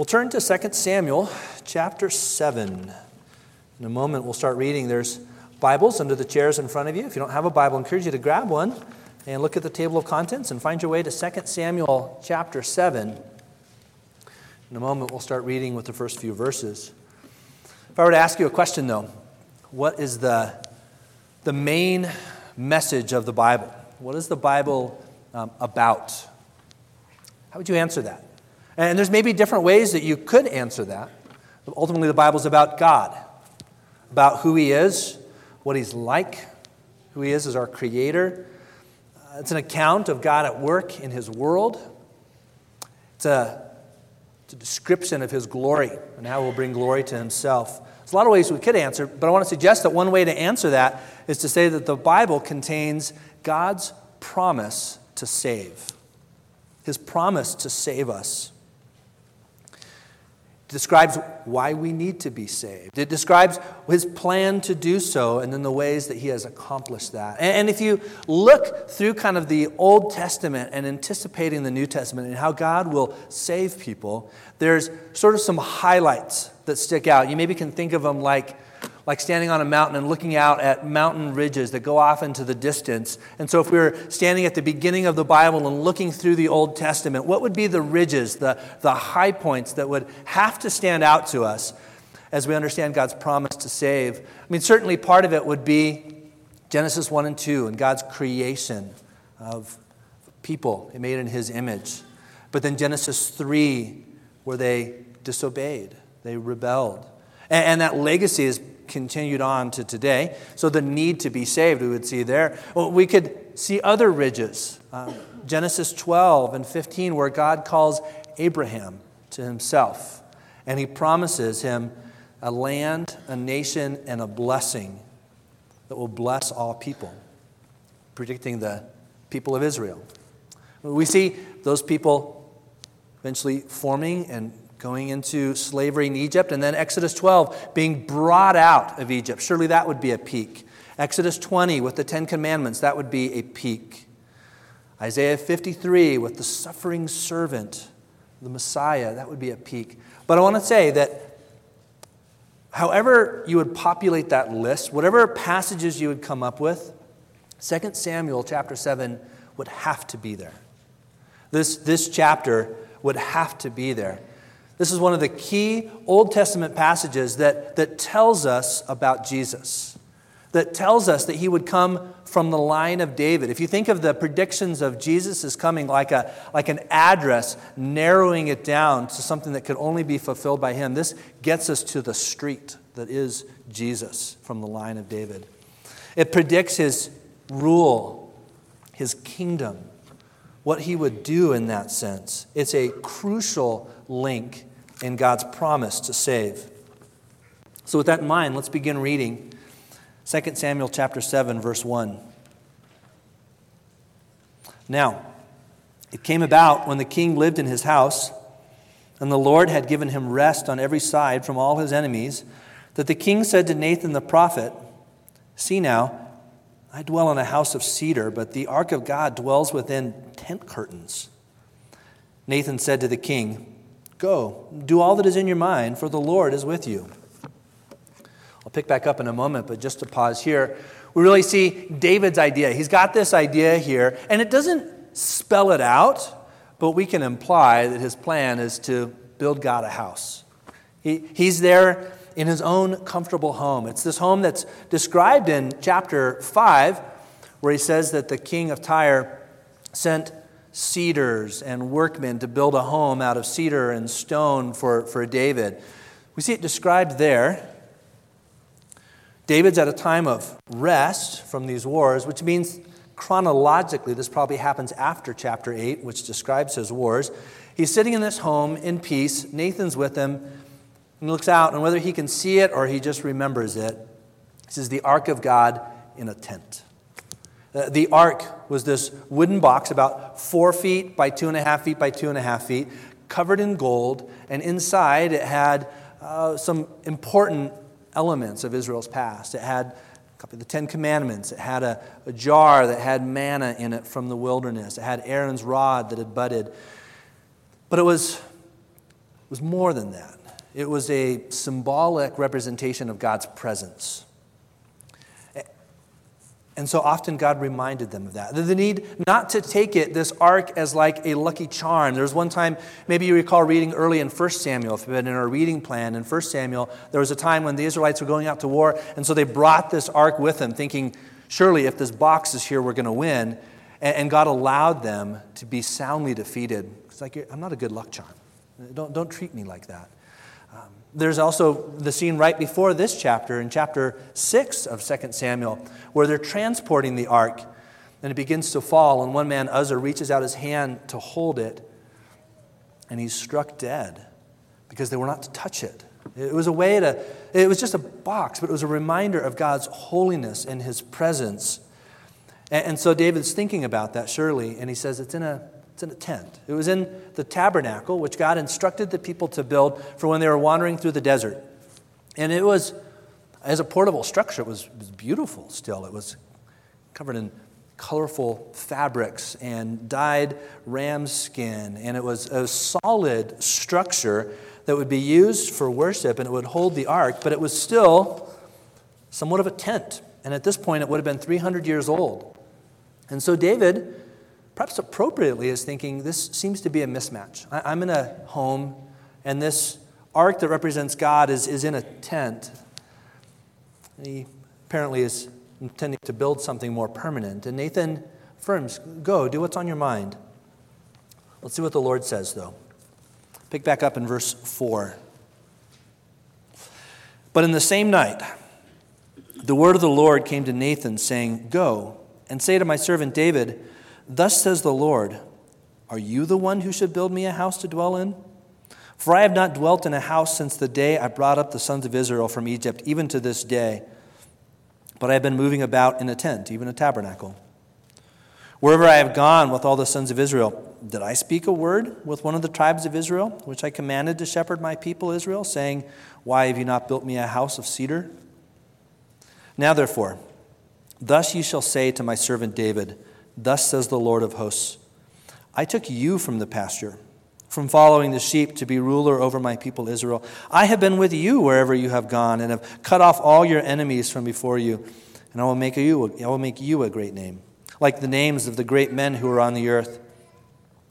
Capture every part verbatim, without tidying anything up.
We'll turn to Second Samuel chapter seven. In a moment, we'll start reading. There's Bibles under the chairs in front of you. If you don't have a Bible, I encourage you to grab one and look at the table of contents and find your way to Second Samuel chapter seven. In a moment, we'll start reading with the first few verses. If I were to ask you a question, though, what is the, the main message of the Bible? What is the Bible um, about? How would you answer that? And there's maybe different ways that you could answer that. But ultimately, the Bible's about God, about who He is, what He's like, who He is as our Creator. Uh, it's an account of God at work in His world. It's a, it's a description of His glory and how He'll bring glory to Himself. There's a lot of ways we could answer, but I want to suggest that one way to answer that is to say that the Bible contains God's promise to save, His promise to save us. It describes why we need to be saved. It describes His plan to do so and then the ways that He has accomplished that. And if you look through kind of the Old Testament and anticipating the New Testament and how God will save people, there's sort of some highlights that stick out. You maybe can think of them like, like standing on a mountain and looking out at mountain ridges that go off into the distance. And so if we were standing at the beginning of the Bible and looking through the Old Testament, what would be the ridges, the, the high points that would have to stand out to us as we understand God's promise to save? I mean, certainly part of it would be Genesis one and two and God's creation of people made in His image. But then Genesis three, where they disobeyed, they rebelled. And, and that legacy is continued on to today. So the need to be saved, we would see there. Well, we could see other ridges. Um, Genesis twelve and fifteen, where God calls Abraham to Himself. And He promises him a land, a nation, and a blessing that will bless all people, predicting the people of Israel. We see those people eventually forming and going into slavery in Egypt, and then Exodus twelve, being brought out of Egypt. Surely that would be a peak. Exodus twenty, with the Ten Commandments, that would be a peak. Isaiah fifty-three, with the suffering servant, the Messiah, that would be a peak. But I want to say that however you would populate that list, whatever passages you would come up with, Second Samuel chapter seven would have to be there. This, this chapter would have to be there. This is one of the key Old Testament passages that, that tells us about Jesus, that tells us that He would come from the line of David. If you think of the predictions of Jesus' coming like a like an address, narrowing it down to something that could only be fulfilled by Him, this gets us to the street that is Jesus from the line of David. It predicts His rule, His kingdom, what He would do in that sense. It's a crucial link in God's promise to save. So with that in mind, let's begin reading Second Samuel chapter seven, verse one. Now, it came about when the king lived in his house, and the Lord had given him rest on every side from all his enemies, that the king said to Nathan the prophet, "See now, I dwell in a house of cedar, but the ark of God dwells within tent curtains." Nathan said to the king, "Go, do all that is in your mind, for the Lord is with you." I'll pick back up in a moment, but just to pause here, we really see David's idea. He's got this idea here, and it doesn't spell it out, but we can imply that his plan is to build God a house. He, he's there in his own comfortable home. It's this home that's described in chapter five, where he says that the king of Tyre sent cedars and workmen to build a home out of cedar and stone for, for David. We see it described there. David's at a time of rest from these wars, which means chronologically this probably happens after chapter eight, which describes his wars. He's sitting in this home in peace. Nathan's with him, and he looks out, and whether he can see it or he just remembers it, this is the ark of God in a tent. The ark was this wooden box about four feet by two and a half feet by two and a half feet, covered in gold, and inside it had uh, some important elements of Israel's past. It had a copy of the Ten Commandments. It had a, a jar that had manna in it from the wilderness. It had Aaron's rod that had budded. But it was was more than that. It was a symbolic representation of God's presence. And so often God reminded them of that. The need not to take it, this ark, as like a lucky charm. There was one time, maybe you recall reading early in First Samuel, if you've been in our reading plan, in First Samuel, there was a time when the Israelites were going out to war, and so they brought this ark with them, thinking, surely if this box is here, we're going to win. And God allowed them to be soundly defeated. It's like, I'm not a good luck charm. Don't, don't treat me like that. Um, there's also the scene right before this chapter, in chapter six of Second Samuel, where they're transporting the ark, and it begins to fall, and one man, Uzzah, reaches out his hand to hold it, and he's struck dead because they were not to touch it. It was a way to, it was just a box, but it was a reminder of God's holiness and his presence. And, and so David's thinking about that, surely, and he says, it's in a in a tent. It was in the tabernacle, which God instructed the people to build for when they were wandering through the desert. And it was, as a portable structure, it was, it was beautiful still. It was covered in colorful fabrics and dyed ram skin, and it was a solid structure that would be used for worship, and it would hold the ark, but it was still somewhat of a tent. And at this point, it would have been three hundred years old. And so David, perhaps appropriately, is thinking, this seems to be a mismatch. I'm in a home, and this ark that represents God is, is in a tent. And he apparently is intending to build something more permanent. And Nathan affirms, go, do what's on your mind. Let's see what the Lord says, though. Pick back up in verse four. But in the same night, the word of the Lord came to Nathan, saying, go, and say to my servant David, thus says the Lord, are you the one who should build me a house to dwell in? For I have not dwelt in a house since the day I brought up the sons of Israel from Egypt, even to this day. But I have been moving about in a tent, even a tabernacle. Wherever I have gone with all the sons of Israel, did I speak a word with one of the tribes of Israel, which I commanded to shepherd my people Israel, saying, why have you not built me a house of cedar? Now therefore, thus you shall say to my servant David, thus says the Lord of hosts, I took you from the pasture, from following the sheep to be ruler over my people Israel. I have been with you wherever you have gone and have cut off all your enemies from before you, and I will make you, I will make you a great name, like the names of the great men who are on the earth.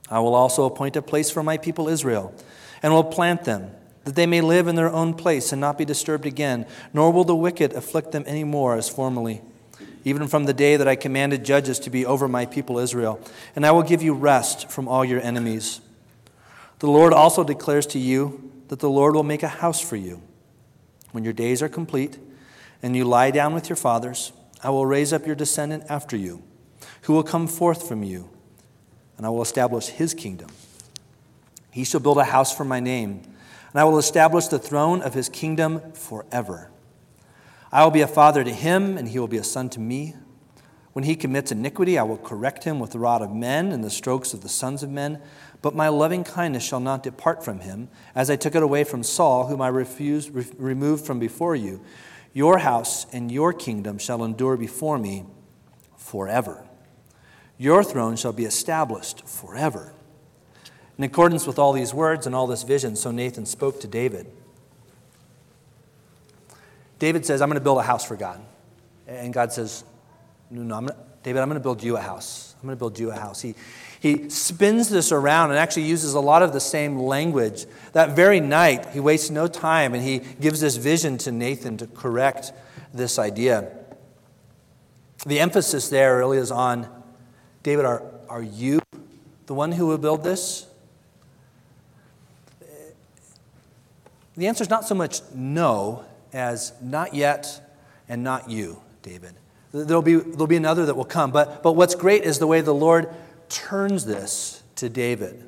I will also appoint a place for my people Israel and will plant them, that they may live in their own place and not be disturbed again, nor will the wicked afflict them any more as formerly, even from the day that I commanded judges to be over my people Israel. And I will give you rest from all your enemies. The Lord also declares to you that the Lord will make a house for you. When your days are complete and you lie down with your fathers, I will raise up your descendant after you, who will come forth from you, and I will establish his kingdom. He shall build a house for my name, and I will establish the throne of his kingdom forever. I will be a father to him, and he will be a son to me. When he commits iniquity, I will correct him with the rod of men and the strokes of the sons of men. But my loving kindness shall not depart from him, as I took it away from Saul, whom I refused, re- removed from before you. Your house and your kingdom shall endure before me forever. Your throne shall be established forever. In accordance with all these words and all this vision, so Nathan spoke to David. David says, I'm going to build a house for God. And God says, no, no, I'm gonna, David, I'm going to build you a house. I'm going to build you a house. He he spins this around and actually uses a lot of the same language. That very night, he wastes no time, and he gives this vision to Nathan to correct this idea. The emphasis there really is on, David, are, are you the one who will build this? The answer is not so much no, as not yet and not you, David. There'll be there'll be another that will come. But but what's great is the way the Lord turns this to David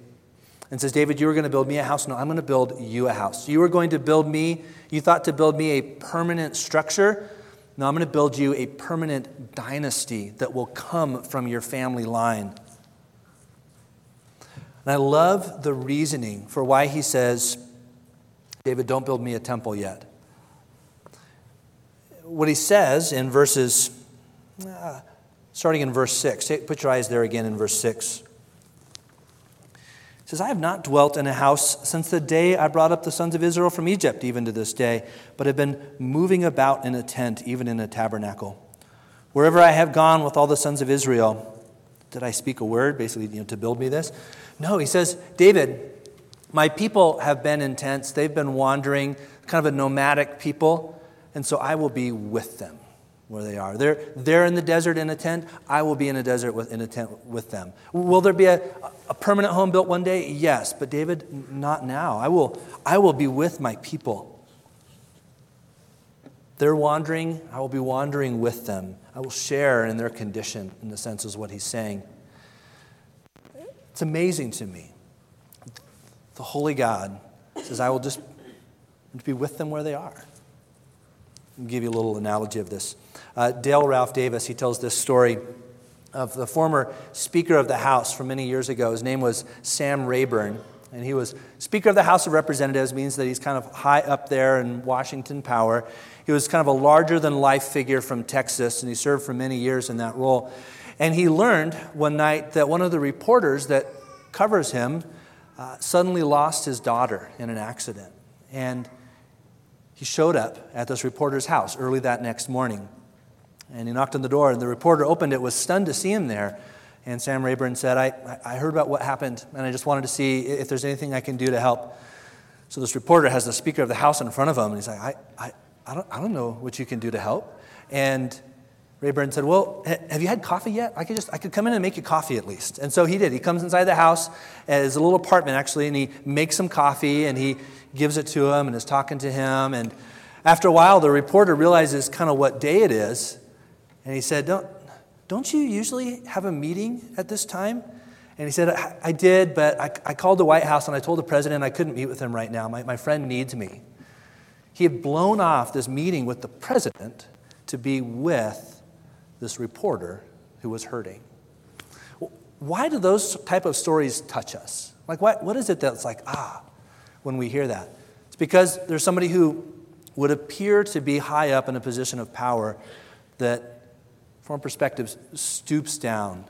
and says, David, you were going to build me a house. No, I'm going to build you a house. You were going to build me, you thought to build me a permanent structure. No, I'm going to build you a permanent dynasty that will come from your family line. And I love the reasoning for why he says, David, don't build me a temple yet. What he says in verses, uh, starting in verse six, put your eyes there again in verse six. He says, I have not dwelt in a house since the day I brought up the sons of Israel from Egypt, even to this day, but have been moving about in a tent, even in a tabernacle. Wherever I have gone with all the sons of Israel, did I speak a word, basically, you know, to build me this? No, he says, David, my people have been in tents. They've been wandering, kind of a nomadic people, and so I will be with them where they are. They're, they're in the desert in a tent. I will be in a desert with, in a tent with them. Will there be a, a permanent home built one day? Yes, but David, not now. I will, I will be with my people. They're wandering. I will be wandering with them. I will share in their condition, in the sense is what he's saying. It's amazing to me. The Holy God says, I will just be with them where they are. I'll give you a little analogy of this. Uh, Dale Ralph Davis, he tells this story of the former Speaker of the House from many years ago. His name was Sam Rayburn, and he was Speaker of the House of Representatives, means that he's kind of high up there in Washington power. He was kind of a larger-than-life figure from Texas, and he served for many years in that role. And he learned one night that one of the reporters that covers him uh, suddenly lost his daughter in an accident. And he showed up at this reporter's house early that next morning. And he knocked on the door, and the reporter opened it, was stunned to see him there. And Sam Rayburn said, I, I heard about what happened, and I just wanted to see if there's anything I can do to help. So this reporter has the Speaker of the House in front of him, and he's like, I I, I don't I don't know what you can do to help. And Rayburn said, well, have you had coffee yet? I could just I could come in and make you coffee at least. And so he did. He comes inside the house, his little apartment actually, and he makes some coffee, and he gives it to him and is talking to him. And after a while, the reporter realizes kind of what day it is. And he said, don't, don't you usually have a meeting at this time? And he said, I, I did, but I, I called the White House and I told the president I couldn't meet with him right now. My, my friend needs me. He had blown off this meeting with the president to be with this reporter who was hurting. Why do those type of stories touch us? Like, what, what is it that's like, ah, when we hear that? It's because there's somebody who would appear to be high up in a position of power that, from perspective, stoops down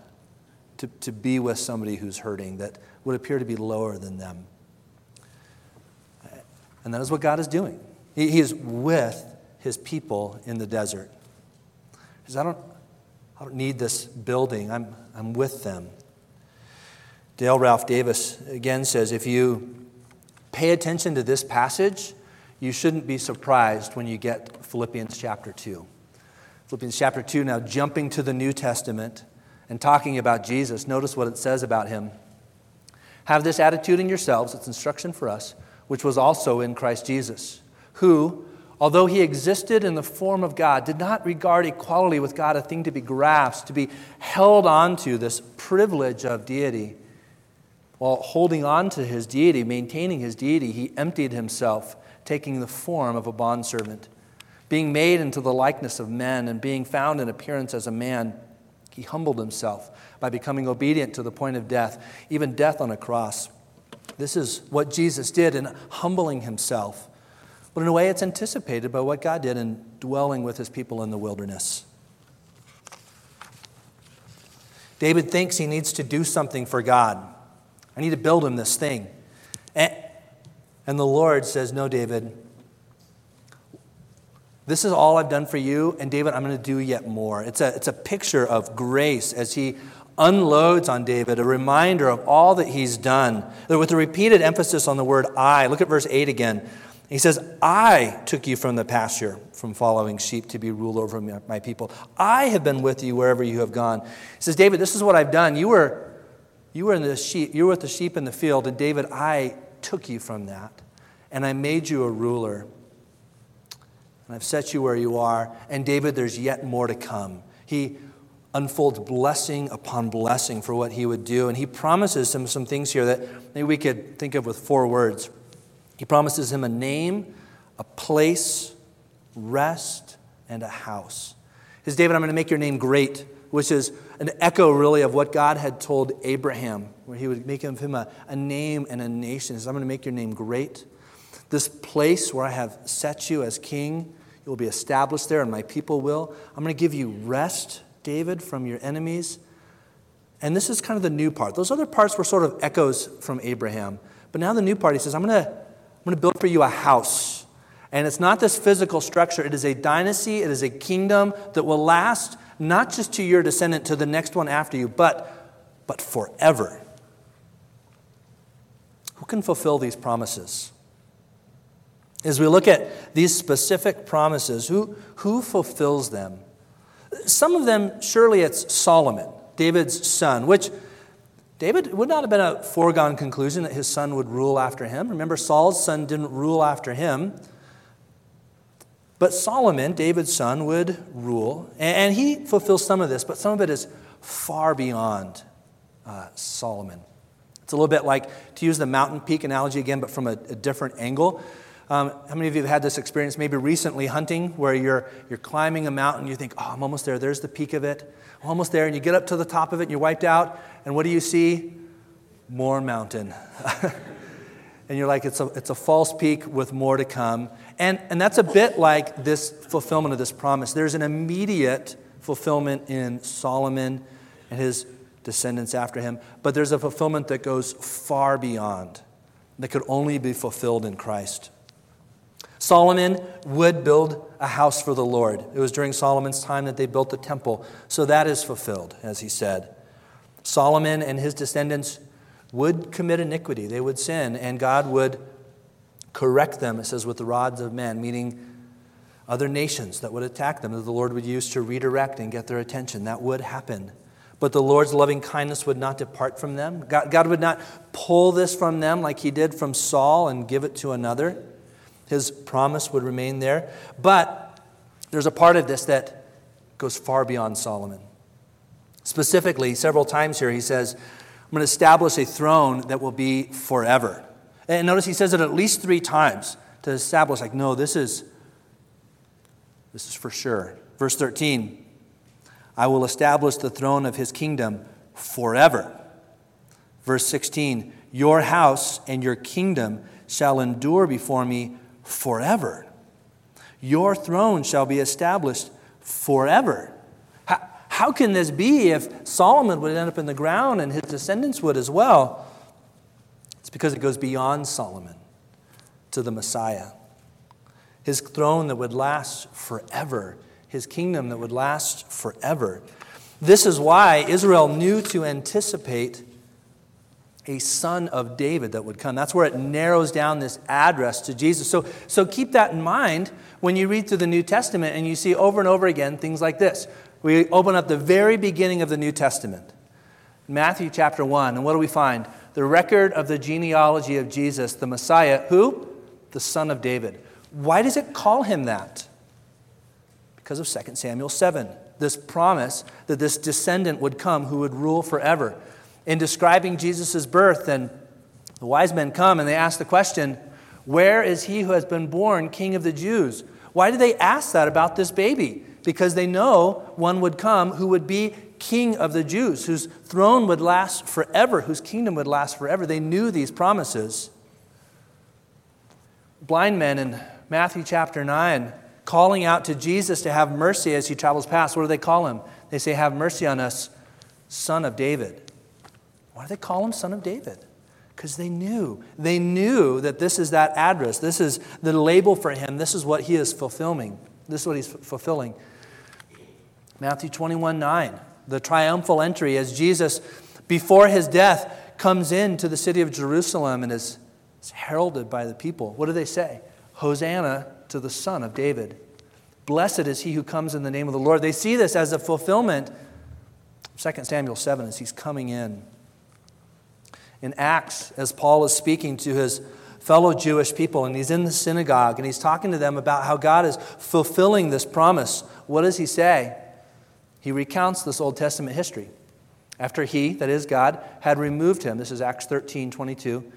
to, to be with somebody who's hurting that would appear to be lower than them. And that is what God is doing. He, he is with his people in the desert. He says, I don't, I don't need this building. I'm, I'm with them. Dale Ralph Davis again says, if you pay attention to this passage, you shouldn't be surprised when you get Philippians chapter two. Philippians chapter two, now jumping to the New Testament and talking about Jesus. Notice what it says about him. Have this attitude in yourselves, it's instruction for us, which was also in Christ Jesus, who, although he existed in the form of God, did not regard equality with God a thing to be grasped, to be held on to, this privilege of deity. While holding on to his deity, maintaining his deity, he emptied himself, taking the form of a bondservant. Being made into the likeness of men and being found in appearance as a man, he humbled himself by becoming obedient to the point of death, even death on a cross. This is what Jesus did in humbling himself. But in a way, it's anticipated by what God did in dwelling with his people in the wilderness. David thinks he needs to do something for God. I need to build him this thing. And the Lord says, no, David, this is all I've done for you, and David, I'm going to do yet more. It's a, it's a picture of grace as he unloads on David, a reminder of all that he's done, with a repeated emphasis on the word I. Look at verse eight again. He says, I took you from the pasture, from following sheep, to be ruled over my people. I have been with you wherever you have gone. He says, David, this is what I've done. You were you were in the sheep, you were with the sheep in the field, and David, I took you from that, and I made you a ruler. And I've set you where you are. And David, there's yet more to come. He unfolds blessing upon blessing for what he would do. And he promises him some things here that maybe we could think of with four words. He promises him a name, a place, rest, and a house. He says, David, I'm going to make your name great, which is an echo really of what God had told Abraham, where he would make of him a, a name and a nation. He says, I'm going to make your name great. This place where I have set you as king, you will be established there, and my people will. I'm going to give you rest, David, from your enemies. And this is kind of the new part. Those other parts were sort of echoes from Abraham. But now the new part, he says, I'm going to I'm going to build for you a house. And it's not this physical structure. It is a dynasty. It is a kingdom that will last not just to your descendant, to the next one after you, but, but forever. Who can fulfill these promises? As we look at these specific promises, who, who fulfills them? Some of them, surely it's Solomon, David's son, which David would not have been a foregone conclusion that his son would rule after him. Remember, Saul's son didn't rule after him. But Solomon, David's son, would rule. And he fulfills some of this, but some of it is far beyond uh, Solomon. It's a little bit like, to use the mountain peak analogy again, but from a, a different angle. Um, how many of you have had this experience maybe recently hunting where you're you're climbing a mountain, you think, oh, I'm almost there, there's the peak of it. I'm almost there, and you get up to the top of it, and you're wiped out, and what do you see? More mountain. And you're like, it's a it's a false peak with more to come. And, and that's a bit like this fulfillment of this promise. There's an immediate fulfillment in Solomon and his descendants after him, but there's a fulfillment that goes far beyond, that could only be fulfilled in Christ. Solomon would build a house for the Lord. It was during Solomon's time that they built the temple. So that is fulfilled, as he said. Solomon and his descendants would commit iniquity. They would sin, and God would correct them, it says, with the rods of men, meaning other nations that would attack them, that the Lord would use to redirect and get their attention. That would happen. But the Lord's loving kindness would not depart from them. God, God would not pull this from them like he did from Saul and give it to another. His promise would remain there. But there's a part of this that goes far beyond Solomon. Specifically, several times here, he says, I'm going to establish a throne that will be forever. And notice he says it at least three times to establish, like, no, this is, this is for sure. Verse thirteen, I will establish the throne of his kingdom forever. Verse sixteen, your house and your kingdom shall endure before me forever. Your throne shall be established forever. How, how can this be if Solomon would end up in the ground and his descendants would as well? It's because it goes beyond Solomon to the Messiah. His throne that would last forever. His kingdom that would last forever. This is why Israel knew to anticipate a son of David that would come. That's where it narrows down this address to Jesus. So, so keep that in mind when you read through the New Testament and you see over and over again things like this. We open up the very beginning of the New Testament, Matthew chapter one, and what do we find? The record of the genealogy of Jesus, the Messiah, who? The son of David. Why does it call him that? Because of Second Samuel seven, this promise that this descendant would come who would rule forever. In describing Jesus' birth, and the wise men come and they ask the question, where is he who has been born king of the Jews? Why do they ask that about this baby? Because they know one would come who would be king of the Jews, whose throne would last forever, whose kingdom would last forever. They knew these promises. Blind men in Matthew chapter nine, calling out to Jesus to have mercy as he travels past. What do they call him? They say, have mercy on us, son of David. Why do they call him son of David? Because they knew. They knew that this is that address. This is the label for him. This is what he is fulfilling. This is what he's f- fulfilling. Matthew twenty-one nine, the triumphal entry as Jesus, before his death, comes into the city of Jerusalem and is, is heralded by the people. What do they say? Hosanna to the son of David. Blessed is he who comes in the name of the Lord. They see this as a fulfillment of Second Samuel seven as he's coming in. In Acts, as Paul is speaking to his fellow Jewish people, and he's in the synagogue, and he's talking to them about how God is fulfilling this promise. What does he say? He recounts this Old Testament history. After he, that is God, had removed him, this is Acts thirteen twenty-two.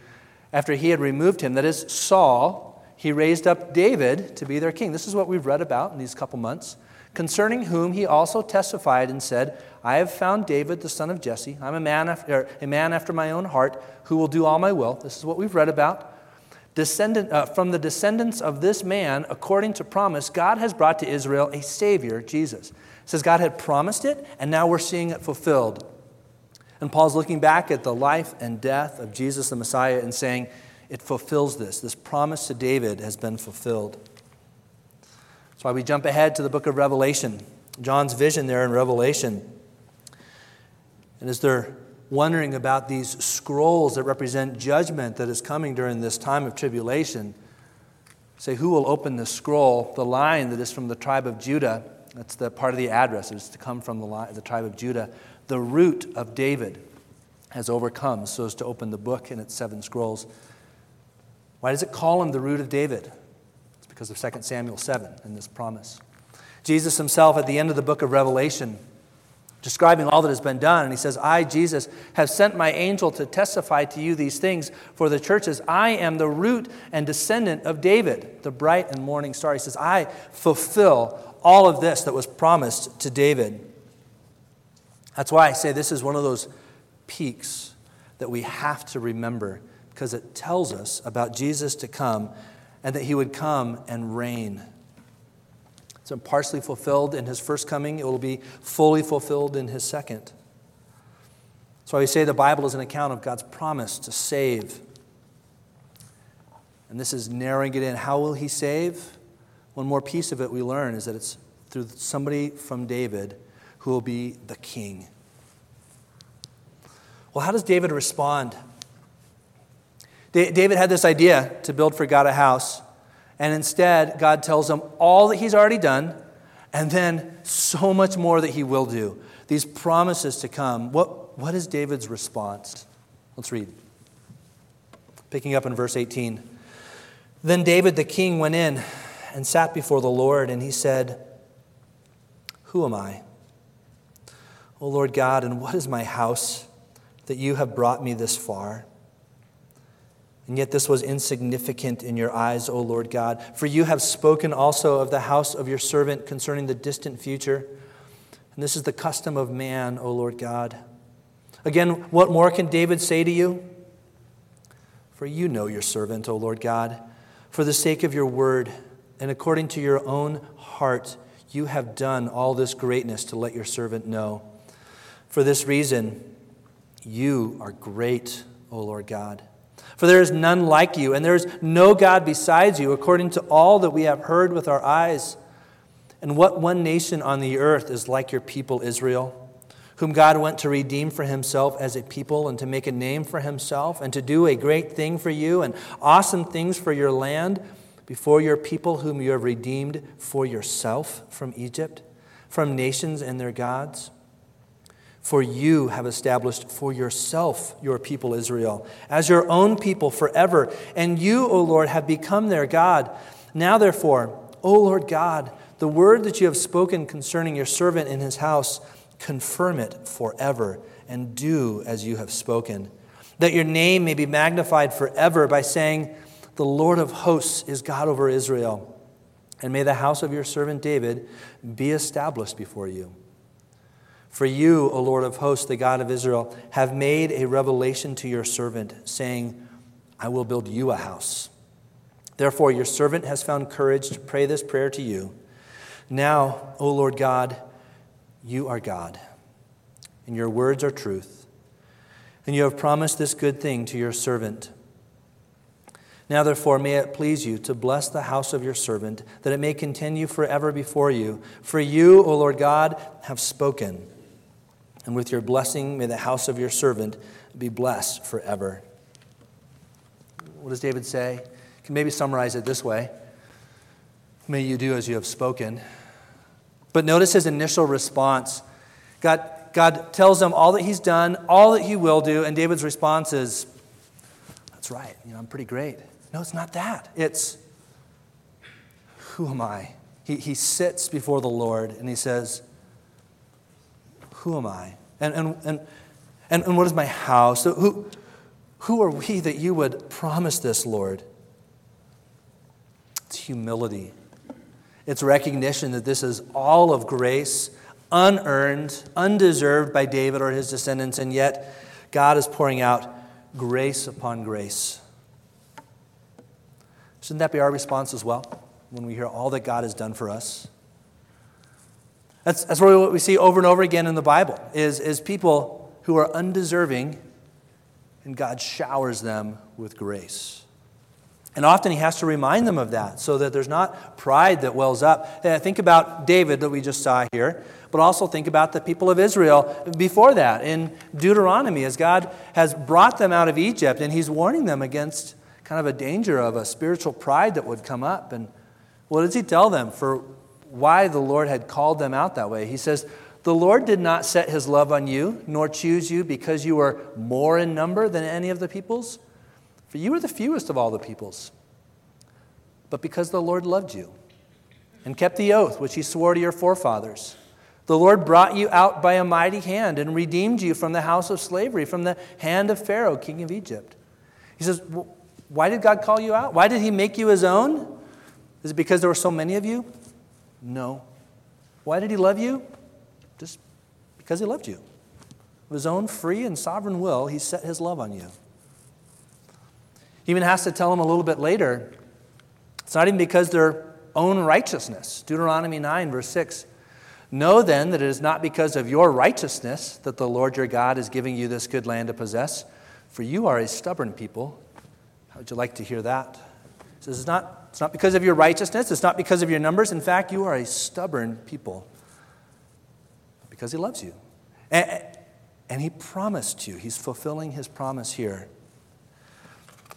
After he had removed him, that is Saul, he raised up David to be their king. This is what we've read about in these couple months. Concerning whom he also testified and said, I have found David, the son of Jesse. I'm a man after, a man after my own heart who will do all my will. This is what we've read about. Descendant, uh, from the descendants of this man, according to promise, God has brought to Israel a Savior, Jesus. It says God had promised it, and now we're seeing it fulfilled. And Paul's looking back at the life and death of Jesus the Messiah and saying, it fulfills this. This promise to David has been fulfilled. That's why we jump ahead to the book of Revelation. John's vision there in Revelation. And as they're wondering about these scrolls that represent judgment that is coming during this time of tribulation, say, who will open this scroll? The lion that is from the tribe of Judah, that's the part of the address, it's to come from the, lion, the tribe of Judah, the root of David has overcome so as to open the book and its seven scrolls. Why does it call him the root of David? It's because of Second Samuel seven and this promise. Jesus himself at the end of the book of Revelation, describing all that has been done, and he says, I, Jesus, have sent my angel to testify to you these things for the churches. I am the root and descendant of David, the bright and morning star. He says, I fulfill all of this that was promised to David. That's why I say this is one of those peaks that we have to remember, because it tells us about Jesus to come and that he would come and reign. It's been partially fulfilled in his first coming. It will be fully fulfilled in his second. That's why we say the Bible is an account of God's promise to save. And this is narrowing it in. How will he save? One more piece of it we learn is that it's through somebody from David who will be the king. Well, how does David respond? David had this idea to build for God a house. And instead, God tells him all that he's already done, and then so much more that he will do. These promises to come. What, what is David's response? Let's read. Picking up in verse eighteen. Then David the king went in and sat before the Lord, and he said, Who am I, O Lord God, and what is my house that you have brought me this far? And yet this was insignificant in your eyes, O Lord God. For you have spoken also of the house of your servant concerning the distant future. And this is the custom of man, O Lord God. Again, what more can David say to you? For you know your servant, O Lord God. For the sake of your word and according to your own heart, you have done all this greatness to let your servant know. For this reason, you are great, O Lord God. For there is none like you, and there is no God besides you, according to all that we have heard with our eyes. And what one nation on the earth is like your people Israel, whom God went to redeem for himself as a people, and to make a name for himself, and to do a great thing for you, and awesome things for your land, before your people whom you have redeemed for yourself from Egypt, from nations and their gods? For you have established for yourself your people Israel, as your own people forever. And you, O Lord, have become their God. Now, therefore, O Lord God, the word that you have spoken concerning your servant in his house, confirm it forever and do as you have spoken, that your name may be magnified forever by saying, The Lord of hosts is God over Israel. And may the house of your servant David be established before you. For you, O Lord of hosts, the God of Israel, have made a revelation to your servant, saying, I will build you a house. Therefore, your servant has found courage to pray this prayer to you. Now, O Lord God, you are God, and your words are truth, and you have promised this good thing to your servant. Now, therefore, may it please you to bless the house of your servant, that it may continue forever before you. For you, O Lord God, have spoken. And with your blessing, may the house of your servant be blessed forever. What does David say? You can maybe summarize it this way. May you do as you have spoken. But notice his initial response. God, God tells him all that he's done, all that he will do, and David's response is, That's right. You know, I'm pretty great. No, it's not that. It's, who am I? He, he sits before the Lord and he says, who am I? And and and and, and what is my house? So who, who are we that you would promise this, Lord? It's humility. It's recognition that this is all of grace, unearned, undeserved by David or his descendants, and yet God is pouring out grace upon grace. Shouldn't that be our response as well when we hear all that God has done for us? That's, that's really what we see over and over again in the Bible is, is people who are undeserving, and God showers them with grace. And often he has to remind them of that so that there's not pride that wells up. Think about David that we just saw here, but also think about the people of Israel before that in Deuteronomy, as God has brought them out of Egypt and he's warning them against kind of a danger of a spiritual pride that would come up. And what does he tell them for why the Lord had called them out that way? He says, "The Lord did not set his love on you, nor choose you because you were more in number than any of the peoples. For you were the fewest of all the peoples, but because the Lord loved you and kept the oath which he swore to your forefathers, the Lord brought you out by a mighty hand and redeemed you from the house of slavery, from the hand of Pharaoh, king of Egypt." He says, well, why did God call you out? Why did he make you his own? Is it because there were so many of you? No. Why did he love you? Just because he loved you. Of his own free and sovereign will, he set his love on you. He even has to tell them a little bit later, it's not even because their own righteousness. Deuteronomy nine, verse six. "Know then that it is not because of your righteousness that the Lord your God is giving you this good land to possess, for you are a stubborn people." How would you like to hear that? It says it's not, it's not because of your righteousness. It's not because of your numbers. In fact, you are a stubborn people because he loves you. And, and he promised you. He's fulfilling his promise here.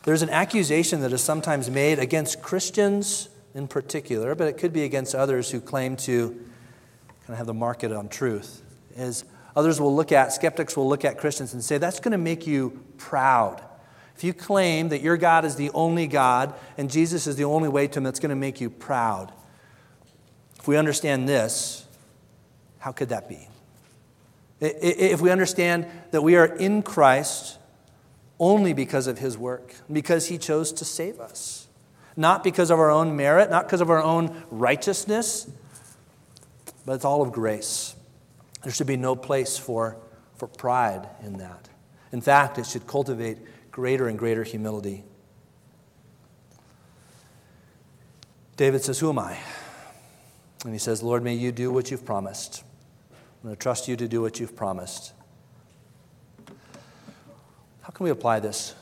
There's an accusation that is sometimes made against Christians in particular, but it could be against others who claim to kind of have the market on truth. As others will look at, skeptics will look at Christians and say, that's going to make you proud. If you claim that your God is the only God and Jesus is the only way to him, that's going to make you proud. If we understand this, how could that be? If we understand that we are in Christ only because of his work, because he chose to save us, not because of our own merit, not because of our own righteousness, but it's all of grace. There should be no place for, for pride in that. In fact, it should cultivate greater and greater humility. David says, "Who am I?" And he says, "Lord, may you do what you've promised. I'm going to trust you to do what you've promised." How can we apply this?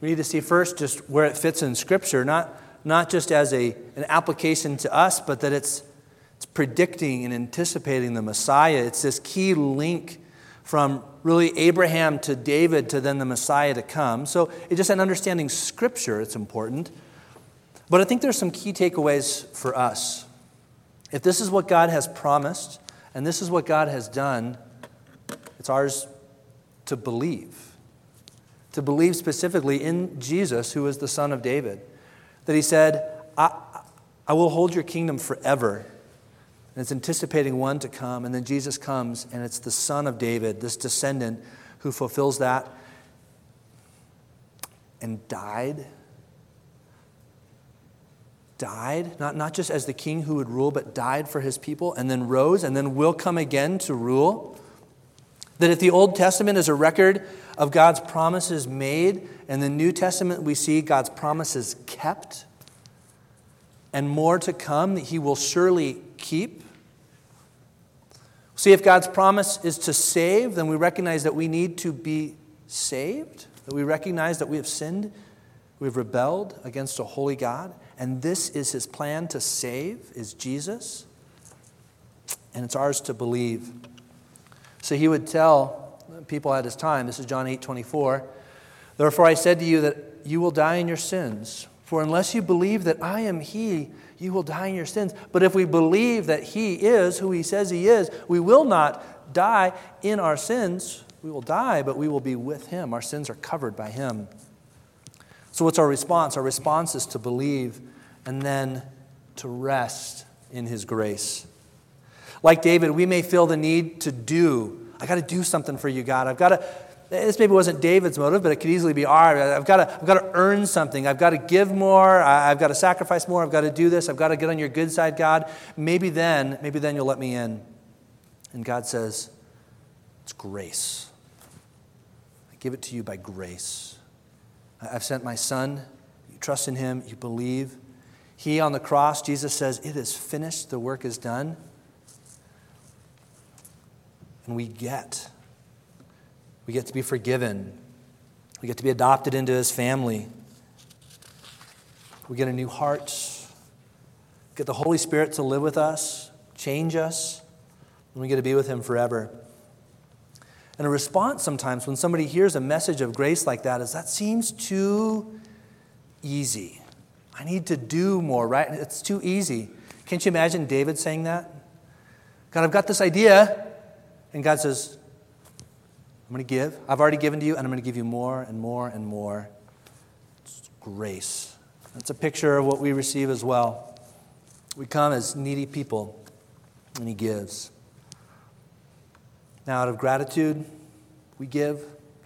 We need to see first just where it fits in Scripture, not, not just as a, an application to us, but that it's, it's predicting and anticipating the Messiah. It's this key link from really Abraham to David to then the Messiah to come. So it's just an understanding Scripture, it's important. But I think there's some key takeaways for us. If this is what God has promised, and this is what God has done, it's ours to believe. To believe specifically in Jesus, who is the Son of David. That he said, I, I will hold your kingdom forever. And it's anticipating one to come. And then Jesus comes, and it's the Son of David, this descendant who fulfills that and died. Died, not, not just as the king who would rule, but died for his people and then rose and then will come again to rule. That if the Old Testament is a record of God's promises made, and the New Testament we see God's promises kept and more to come that he will surely keep. See, if God's promise is to save, then we recognize that we need to be saved, that we recognize that we have sinned, we've rebelled against a holy God. And this is his plan to save, is Jesus. And it's ours to believe. So he would tell people at his time, this is John eight twenty-four, "Therefore I said to you that you will die in your sins. For unless you believe that I am he, you will die in your sins. But if we believe that he is who he says he is, we will not die in our sins. We will die, but we will be with him. Our sins are covered by him." So what's our response? Our response is to believe and then to rest in his grace. Like David, we may feel the need to do. I got to do something for you, God. I've got to. This maybe wasn't David's motive, but it could easily be ours. I've got to. I've got to earn something. I've got to give more. I've got to sacrifice more. I've got to do this. I've got to get on your good side, God. Maybe then, maybe then you'll let me in. And God says, "It's grace. I give it to you by grace. I've sent my son. You trust in him. You believe." He on the cross, Jesus says, "It is finished. The work is done." and we get. We get to be forgiven. We get to be adopted into his family. We get a new heart. We get the Holy Spirit to live with us, change us, and we get to be with him forever. And a response sometimes when somebody hears a message of grace like that is, that seems too easy. I need to do more, right? It's too easy. Can't you imagine David saying that? God, I've got this idea. And God says, I'm going to give. I've already given to you, and I'm going to give you more and more and more. It's grace. That's a picture of what we receive as well. We come as needy people, and he gives. Now, out of gratitude, we give,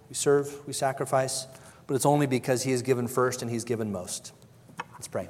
we serve, we sacrifice, but it's only because he is given first and he's given most. Let's pray.